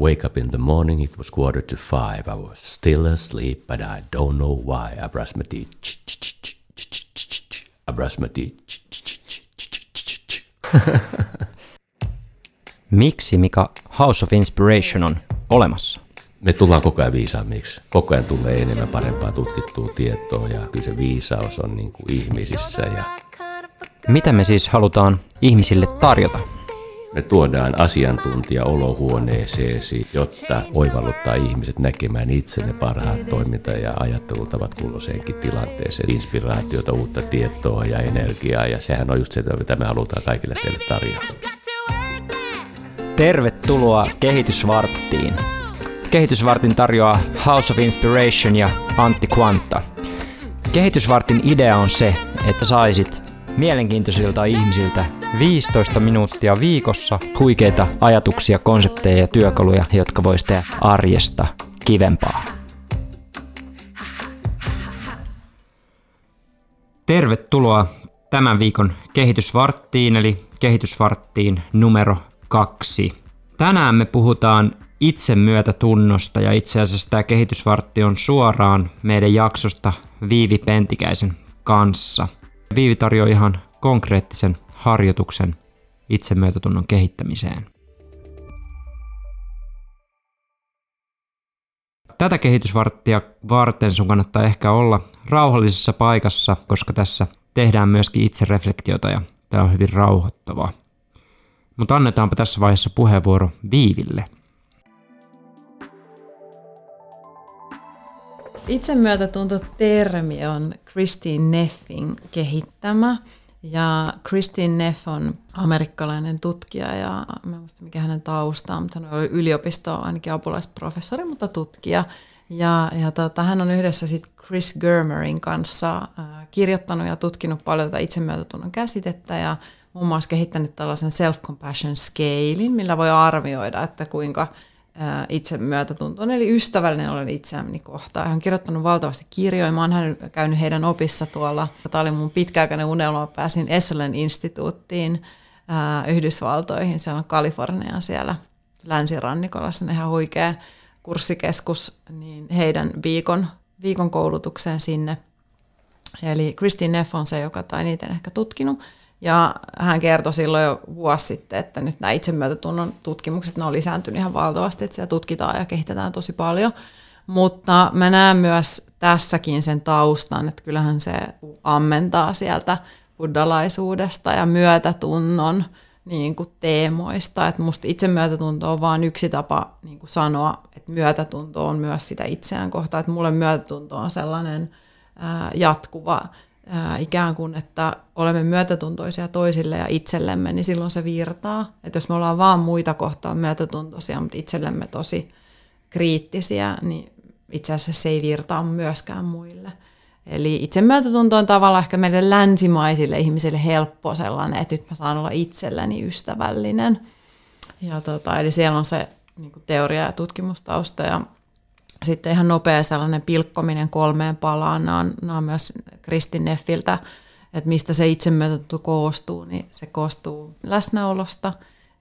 wake up in the morning, it was 4:45. I was still asleep, but I don't know why. I brushed my teeth. I brushed my teeth. Miksi, Mika, House of Inspiration on olemassa? Me tullaan koko ajan viisaammiksi. Koko ajan tulee enemmän parempaa tutkittua tietoa ja kyllä se viisaus on niin kuin ihmisissä. Mitä me siis halutaan ihmisille tarjota? Me tuodaan asiantuntija olohuoneeseesi, jotta oivalluttaa ihmiset näkemään itsenne parhaat toiminta- ja ajattelutavat kulloiseenkin tilanteeseen. Inspiraatiota, uutta tietoa ja energiaa, ja sehän on just se, mitä me halutaan kaikille teille tarjota. Tervetuloa Kehitysvarttiin. Kehitysvartin tarjoaa House of Inspiration ja Antti Quanta. Kehitysvartin idea on se, että saisit mielenkiintoisilta ihmisiltä 15 minuuttia viikossa huikeita ajatuksia, konsepteja ja työkaluja, jotka voisi tehdä arjesta kivempaa. Tervetuloa tämän viikon Kehitysvarttiin, eli Kehitysvarttiin numero 2. Tänään me puhutaan itsemyötätunnosta, ja itse asiassa tämä Kehitysvartti on suoraan meidän jaksosta Viivi Pentikäisen kanssa. Viivi tarjoaa ihan konkreettisen harjoituksen itsemyötätunnon kehittämiseen. Tätä Kehitysvarttia varten sun kannattaa ehkä olla rauhallisessa paikassa, koska tässä tehdään myöskin itsereflektiota ja tämä on hyvin rauhoittavaa. Mutta annetaanpa tässä vaiheessa puheenvuoro Viiville. Itsemyötätuntotermi on Kristin Neffin kehittämä, ja Kristin Neff on amerikkalainen tutkija, ja mä en muista mikä hänen taustaa, mutta hän oli yliopistoon ainakin apulaisprofessori, mutta tutkija. Ja hän on yhdessä sitten Chris Germerin kanssa kirjoittanut ja tutkinut paljon tätä itsemyötätunnon käsitettä ja muun muassa kehittänyt tällaisen self-compassion scalein, millä voi arvioida, että kuinka itsemyötätuntoon, eli ystävällinen olen itseäni kohtaan. Hän on kirjoittanut valtavasti kirjoja. Mä oon käynyt heidän opissa tuolla. Tämä oli mun pitkäaikainen unelma. Pääsin Esselen-instituuttiin Yhdysvaltoihin. Siellä on Kaliforniaan siellä länsirannikolla. Se on ihan huikea kurssikeskus niin heidän viikon koulutukseen sinne. Eli Kristin Neff on se, joka tai niitä ehkä tutkinut. Ja hän kertoi silloin jo vuosi sitten, että nyt nämä itsemyötätunnon tutkimukset, ne on lisääntynyt ihan valtavasti, että siellä tutkitaan ja kehitetään tosi paljon. Mutta mä näen myös tässäkin sen taustan, että kyllähän se ammentaa sieltä buddhalaisuudesta ja myötätunnon niin kuin teemoista. Että musta itsemyötätunto on vaan yksi tapa niin kuin sanoa, että myötätunto on myös sitä itseään kohtaan. Että mulle myötätunto on sellainen jatkuva ikään kuin, että olemme myötätuntoisia toisille ja itsellemme, niin silloin se virtaa. Että jos me ollaan vaan muita kohtaan myötätuntoisia, mutta itsellemme tosi kriittisiä, niin itse asiassa se ei virtaa myöskään muille. Eli itsemyötätunto on tavallaan ehkä meille länsimaisille ihmisille helppo sellainen, että nyt mä saan olla itselläni ystävällinen. Eli siellä on se niin kuin teoria- ja tutkimustausta, ja sitten ihan nopea sellainen pilkkominen 3 palaan, nämä on myös Kristin Neffiltä, että mistä se itsemyötätunto koostuu, niin se koostuu läsnäolosta.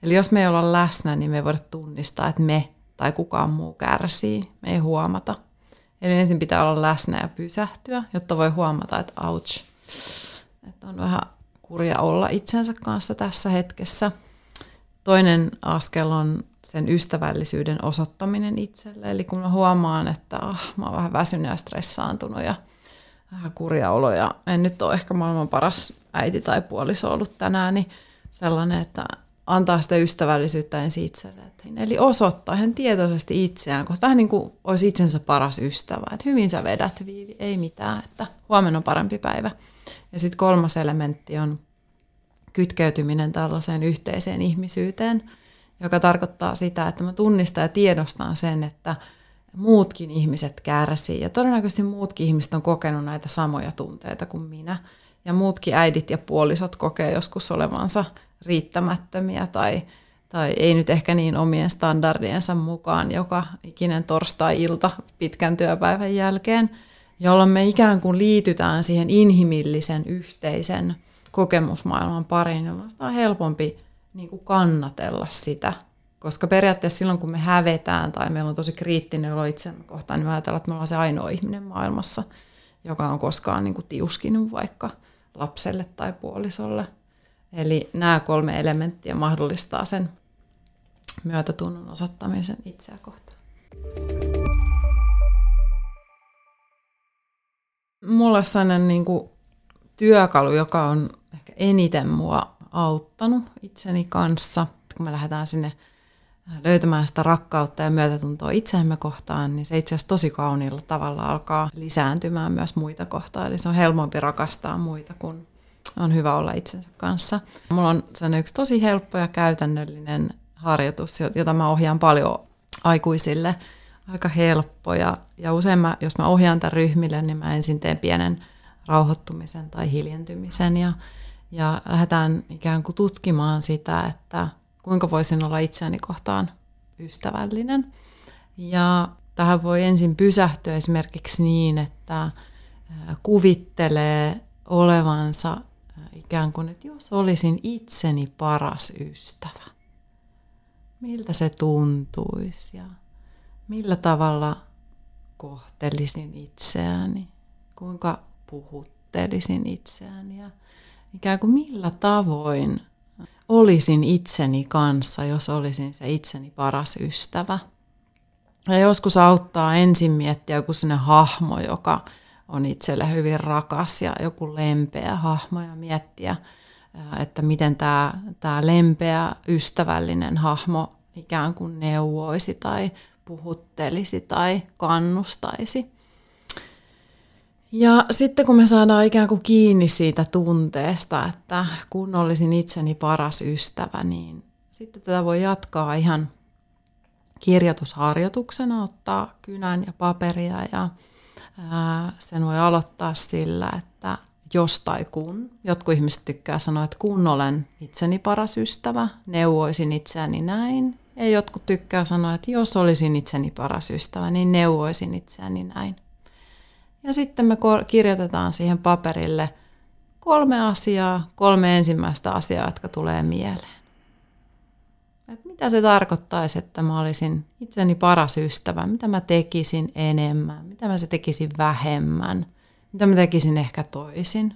Eli jos me ei olla läsnä, niin me ei voida tunnistaa, että me tai kukaan muu kärsii, me ei huomata. Eli ensin pitää olla läsnä ja pysähtyä, jotta voi huomata, että ouch, että on vähän kurja olla itsensä kanssa tässä hetkessä. Toinen askel on sen ystävällisyyden osoittaminen itselle. Eli kun mä huomaan, että mä oon vähän väsynyt ja stressaantunut ja vähän kurja olo ja en nyt ole ehkä maailman paras äiti tai puoliso ollut tänään, niin sellainen, että antaa sitä ystävällisyyttä ensin itselle. Eli osoittaa ihan tietoisesti itseään, koska vähän niin kuin olisi itsensä paras ystävä. Että hyvin sä vedät, Viivi, ei mitään, että huomenna on parempi päivä. Ja sitten 3. elementti on kytkeytyminen tällaiseen yhteiseen ihmisyyteen, joka tarkoittaa sitä, että mä tunnistan ja tiedostan sen, että muutkin ihmiset kärsii. Ja todennäköisesti muutkin ihmiset on kokenut näitä samoja tunteita kuin minä. Ja muutkin äidit ja puolisot kokee joskus olevansa riittämättömiä tai ei nyt ehkä niin omien standardiensa mukaan joka ikinen torstai-ilta pitkän työpäivän jälkeen, jolloin me ikään kuin liitytään siihen inhimillisen yhteisen kokemusmaailman pariin, jolloin sitä on helpompi niin kuin kannatella sitä Koska periaatteessa silloin, kun me hävetään tai meillä on tosi kriittinen olo itsemme kohtaan, niin me ajatellaan, että me ollaan se ainoa ihminen maailmassa, joka on koskaan niin kuin tiuskinut vaikka lapselle tai puolisolle. Eli nämä kolme elementtiä mahdollistaa sen myötätunnon osoittamisen itseä kohtaan. Mulla on sellainen niin kuin työkalu, joka on ehkä eniten mua auttanut itseni kanssa. Kun me lähdetään sinne löytämään sitä rakkautta ja myötätuntoa itseämme kohtaan, niin se itse asiassa tosi kauniilla tavalla alkaa lisääntymään myös muita kohtaan. Eli se on helpompi rakastaa muita, kun on hyvä olla itsensä kanssa. Mulla on sellainen yksi tosi helppo ja käytännöllinen harjoitus, jota mä ohjaan paljon aikuisille. Aika helppo ja usein jos mä ohjaan tämän ryhmille, niin mä ensin teen pienen rauhoittumisen tai hiljentymisen ja lähdetään ikään kuin tutkimaan sitä, että kuinka voisin olla itseäni kohtaan ystävällinen. Ja tähän voi ensin pysähtyä esimerkiksi niin, että kuvittelee olevansa ikään kuin, että jos olisin itseni paras ystävä, miltä se tuntuisi ja millä tavalla kohtelisin itseäni, kuinka puhuttelisin itseäni ja ikään kuin millä tavoin olisin itseni kanssa, jos olisin se itseni paras ystävä. Ja joskus auttaa ensin miettiä joku sellainen hahmo, joka on itselle hyvin rakas ja joku lempeä hahmo ja miettiä, että miten tämä lempeä, ystävällinen hahmo ikään kuin neuvoisi tai puhuttelisi tai kannustaisi. Ja sitten kun me saadaan ikään kuin kiinni siitä tunteesta, että kun olisin itseni paras ystävä, niin sitten tätä voi jatkaa ihan kirjoitusharjoituksena, ottaa kynän ja paperia ja sen voi aloittaa sillä, että jos tai kun. Jotkut ihmiset tykkää sanoa, että kun olen itseni paras ystävä, neuvoisin itseäni näin. Ja jotkut tykkää sanoa, että jos olisin itseni paras ystävä, niin neuvoisin itseäni näin. Ja sitten me kirjoitetaan siihen paperille 3 ensimmäistä asiaa, jotka tulee mieleen. Et mitä se tarkoittaisi, että mä olisin itseni paras ystävä? Mitä mä tekisin enemmän? Mitä mä tekisin vähemmän? Mitä mä tekisin ehkä toisin?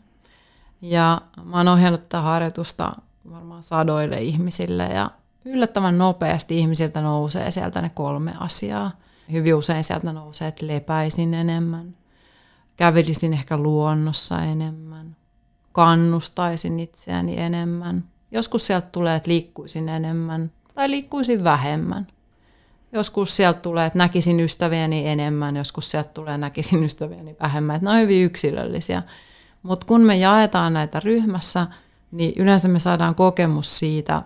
Ja mä oon ohjannut tätä harjoitusta varmaan sadoille ihmisille ja yllättävän nopeasti ihmisiltä nousee sieltä ne 3 asiaa. Hyvin usein sieltä nousee, että lepäisin enemmän. Kävelisin ehkä luonnossa enemmän, kannustaisin itseäni enemmän. Joskus sieltä tulee, että liikkuisin enemmän tai liikkuisin vähemmän. Joskus sieltä tulee, että näkisin ystäviäni enemmän, joskus sieltä tulee, että näkisin ystäviäni vähemmän. Että nämä on hyvin yksilöllisiä. Mutta kun me jaetaan näitä ryhmässä, niin yleensä me saadaan kokemus siitä,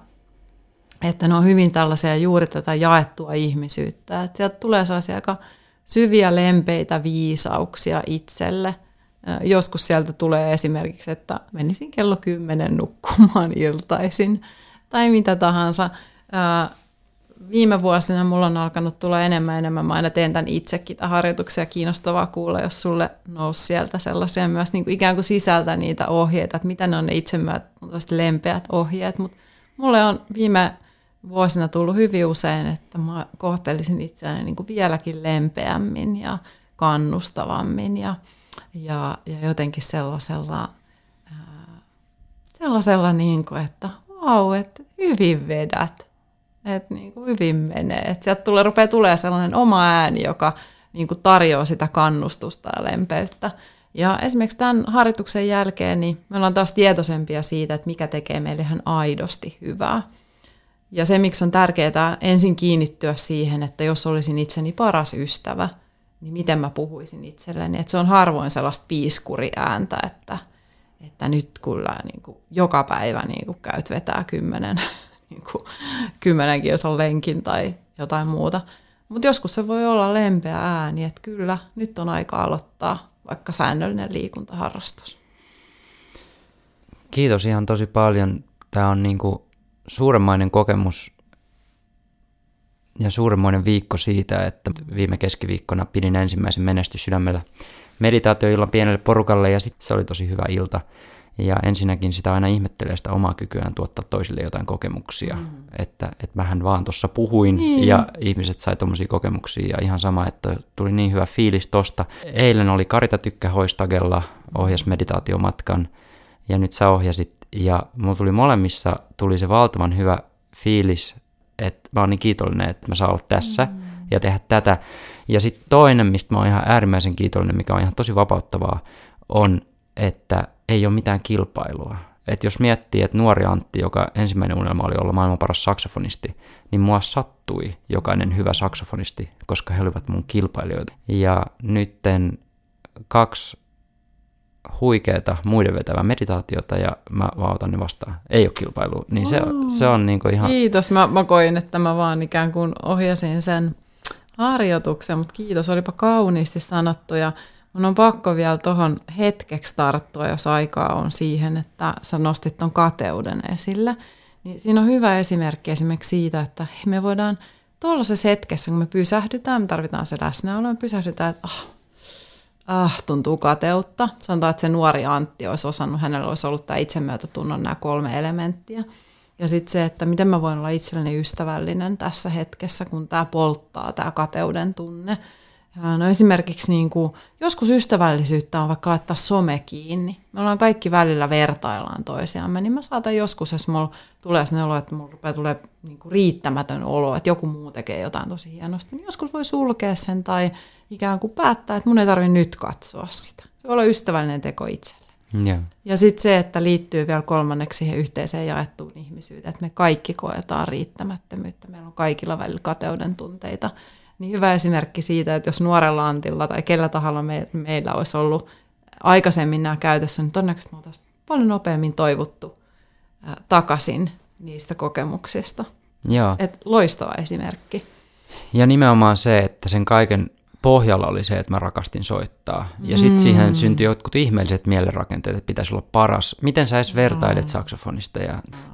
että ne on hyvin tällaisia juuri tätä jaettua ihmisyyttä. Että sieltä tulee sellaisia aika syviä, lempeitä viisauksia itselle. Joskus sieltä tulee esimerkiksi, että menisin kello 10 nukkumaan iltaisin tai mitä tahansa. Viime vuosina mulla on alkanut tulla enemmän. Mä aina teen tämän itsekin tämän harjoituksia. Kiinnostavaa kuulla, jos sulle nousi sieltä sellaisia myös niin kuin ikään kuin sisältä niitä ohjeita, että mitä ne on ne itsemyötäiset lempeät ohjeet. Mutta mulle on viime vuosina tullut hyvin usein, että mä kohtelisin itseäni niin kuin vieläkin lempeämmin ja kannustavammin ja jotenkin sellaisella niin kuin, että vau, että hyvin vedät, että niin kuin hyvin menee. Että sieltä rupeaa sellainen oma ääni, joka niin kuin tarjoaa sitä kannustusta ja lempeyttä. Ja esimerkiksi tämän harjoituksen jälkeen niin me ollaan taas tietoisempia siitä, että mikä tekee meille ihan aidosti hyvää. Ja se, miksi on tärkeää ensin kiinnittyä siihen, että jos olisin itseni paras ystävä, niin miten mä puhuisin itselleni. Että se on harvoin sellaista piiskuriääntä, että nyt kyllä niin kuin joka päivä niin kuin käyt vetää 10, niin kuin 10, jos on lenkin tai jotain muuta. Mutta joskus se voi olla lempeä ääni, että kyllä nyt on aika aloittaa vaikka säännöllinen liikuntaharrastus. Kiitos ihan tosi paljon. Tämä on niinku suuremmainen kokemus ja suuremmoinen viikko siitä, että viime keskiviikkona pidin ensimmäisen Menesty sydämellä meditaatioillan pienelle porukalle ja sitten se oli tosi hyvä ilta. Ja ensinnäkin sitä aina ihmettelee sitä omaa kykyään tuottaa toisille jotain kokemuksia. Mm. Että mähän vaan tuossa puhuin ja ihmiset sai tommosia kokemuksia. Ja ihan sama, että tuli niin hyvä fiilis tosta. Eilen oli Karita Tykkä Hoistagella, ohjas meditaatiomatkan ja nyt sä ohjasit. Ja mulla tuli molemmissa tuli se valtavan hyvä fiilis, että mä oon niin kiitollinen, että mä saan olla tässä ja tehdä tätä. Ja sitten toinen, mistä mä oon ihan äärimmäisen kiitollinen, mikä on ihan tosi vapauttavaa, on, että ei ole mitään kilpailua. Että jos miettii, että nuori Antti, joka ensimmäinen unelma oli olla maailman paras saksofonisti, niin mua sattui jokainen hyvä saksofonisti, koska he olivat mun kilpailijoita. Ja nytten 2 huikeeta muiden vetävää meditaatiota ja mä vaan otan ne vastaan. Ei ole kilpailua. Niin se on niinku ihan... Kiitos. Mä koin, että mä vaan ikään kuin ohjasin sen harjoituksen, mutta kiitos. Olipa kauniisti sanottu ja mun on pakko vielä tuohon hetkeksi tarttua, jos aikaa on siihen, että sä nostit ton kateuden esille. Niin siinä on hyvä esimerkki esimerkiksi siitä, että me voidaan tuollaisessa hetkessä, kun me pysähdytään, me tarvitaan se läsnäolo, me pysähdytään, että tuntuu kateutta. Sanotaan, että se nuori Antti olisi osannut, hänellä olisi ollut tämä itsemyötätunnon nämä 3 elementtiä. Ja sitten se, että miten mä voin olla itselleni ystävällinen tässä hetkessä, kun tämä polttaa, tämä kateuden tunne. No esimerkiksi niin kuin, joskus ystävällisyyttä on vaikka laittaa some kiinni. Me ollaan kaikki välillä vertaillaan toisiamme, niin mä saatan joskus, jos mulla tulee sellainen olo, että mulla rupeaa tulee niin kuin riittämätön olo, että joku muu tekee jotain tosi hienosti, niin joskus voi sulkea sen tai ikään kuin päättää, että mun ei tarvitse nyt katsoa sitä. Se voi olla ystävällinen teko itselle. Yeah. Ja sitten se, että liittyy vielä 3 siihen yhteiseen jaettuun ihmisyyteen, että me kaikki koetaan riittämättömyyttä. Meillä on kaikilla välillä kateuden tunteita. Niin hyvä esimerkki siitä, että jos nuorella Antilla tai kellä tahalla meillä olisi ollut aikaisemmin nämä käytössä, niin todennäköisesti me oltaisiin paljon nopeammin toivottu takaisin niistä kokemuksista. Joo. Et loistava esimerkki. Ja nimenomaan se, että sen kaiken pohjalla oli se, että mä rakastin soittaa. Ja sitten siihen syntyi jotkut ihmeelliset mielenrakenteet, että pitäisi olla paras. Miten sä edes vertailet saksofonista?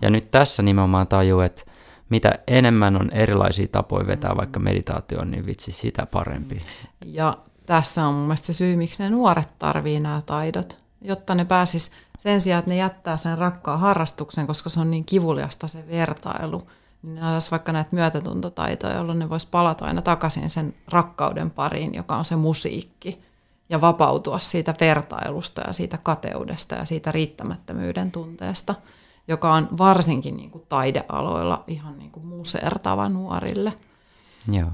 Ja nyt tässä nimenomaan tajuu, että mitä enemmän on erilaisia tapoja vetää vaikka meditaatioon, niin vitsi sitä parempi. Ja tässä on mun mielestä se syy, miksi ne nuoret tarvii nämä taidot, jotta ne pääsis sen sijaan, että ne jättää sen rakkaan harrastuksen, koska se on niin kivuliasta se vertailu. Niin ne olisi vaikka näitä myötätuntotaitoja, jolloin ne vois palata aina takaisin sen rakkauden pariin, joka on se musiikki. Ja vapautua siitä vertailusta ja siitä kateudesta ja siitä riittämättömyyden tunteesta, joka on varsinkin niin kuin taidealoilla ihan niin kuin musertava nuorille. Joo.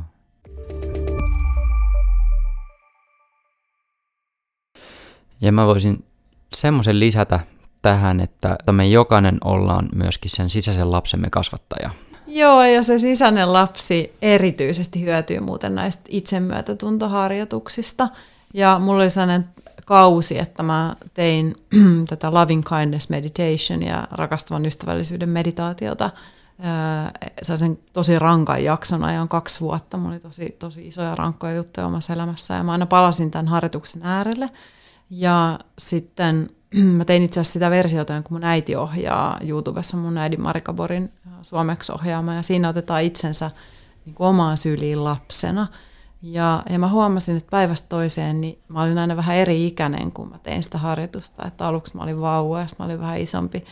Ja mä voisin semmoisen lisätä tähän, että me jokainen ollaan myöskin sen sisäisen lapsemme kasvattaja. Joo, ja se sisäinen lapsi erityisesti hyötyy muuten näistä itsemyötätuntoharjoituksista. Ja mulla oli sellainen kausi, että mä tein tätä loving kindness meditation ja rakastavan ystävällisyyden meditaatiota. Sen tosi rankan jakson ajan 2 vuotta. Mulla oli tosi isoja rankkoja juttuja omassa elämässä ja mä aina palasin tämän harjoituksen äärelle. Ja sitten mä tein itse asiassa sitä versiota, kun mun äiti ohjaa YouTubessa, mun äidin Marika Borin suomeksi ohjaama. Ja siinä otetaan itsensä niin kuin omaan syliin lapsena. Ja mä huomasin, että päivästä toiseen niin mä olin aina vähän eri ikäinen, kun mä tein sitä harjoitusta. Että aluksi mä olin vauva ja mä olin vähän isompi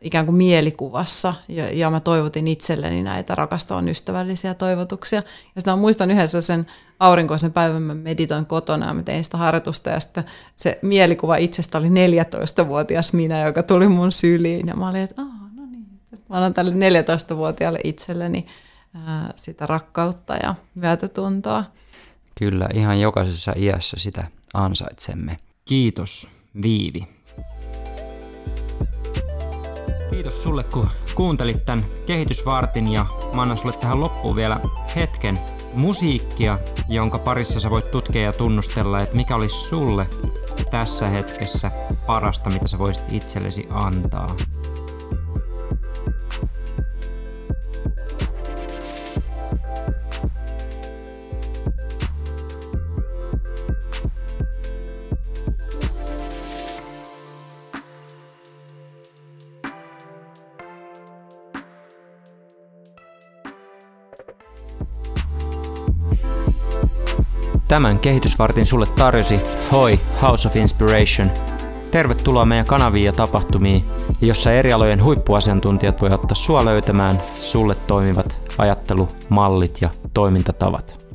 ikään kuin mielikuvassa. Ja mä toivotin itselleni näitä rakastavan ystävällisiä toivotuksia. Ja sitten mä muistan yhdessä sen aurinkoisen päivän, mä meditoin kotona ja mä tein sitä harjoitusta. Ja sitten se mielikuva itsestä oli 14-vuotias minä, joka tuli mun syliin. Ja mä olin, että no niin, mä annan tälle 14-vuotiaalle itselleni sitä rakkautta ja myötätuntoa. Kyllä, ihan jokaisessa iässä sitä ansaitsemme. Kiitos, Viivi. Kiitos sulle, kun kuuntelit tämän Kehitysvartin ja mä annan sulle tähän loppuun vielä hetken musiikkia, jonka parissa sä voit tutkia ja tunnustella, että mikä olisi sulle tässä hetkessä parasta, mitä sä voisit itsellesi antaa. Tämän Kehitysvartin sulle tarjosi House of Inspiration. Tervetuloa meidän kanaviin ja tapahtumiin, jossa eri alojen huippuasiantuntijat voi ottaa sua löytämään sulle toimivat ajattelu, mallit ja toimintatavat.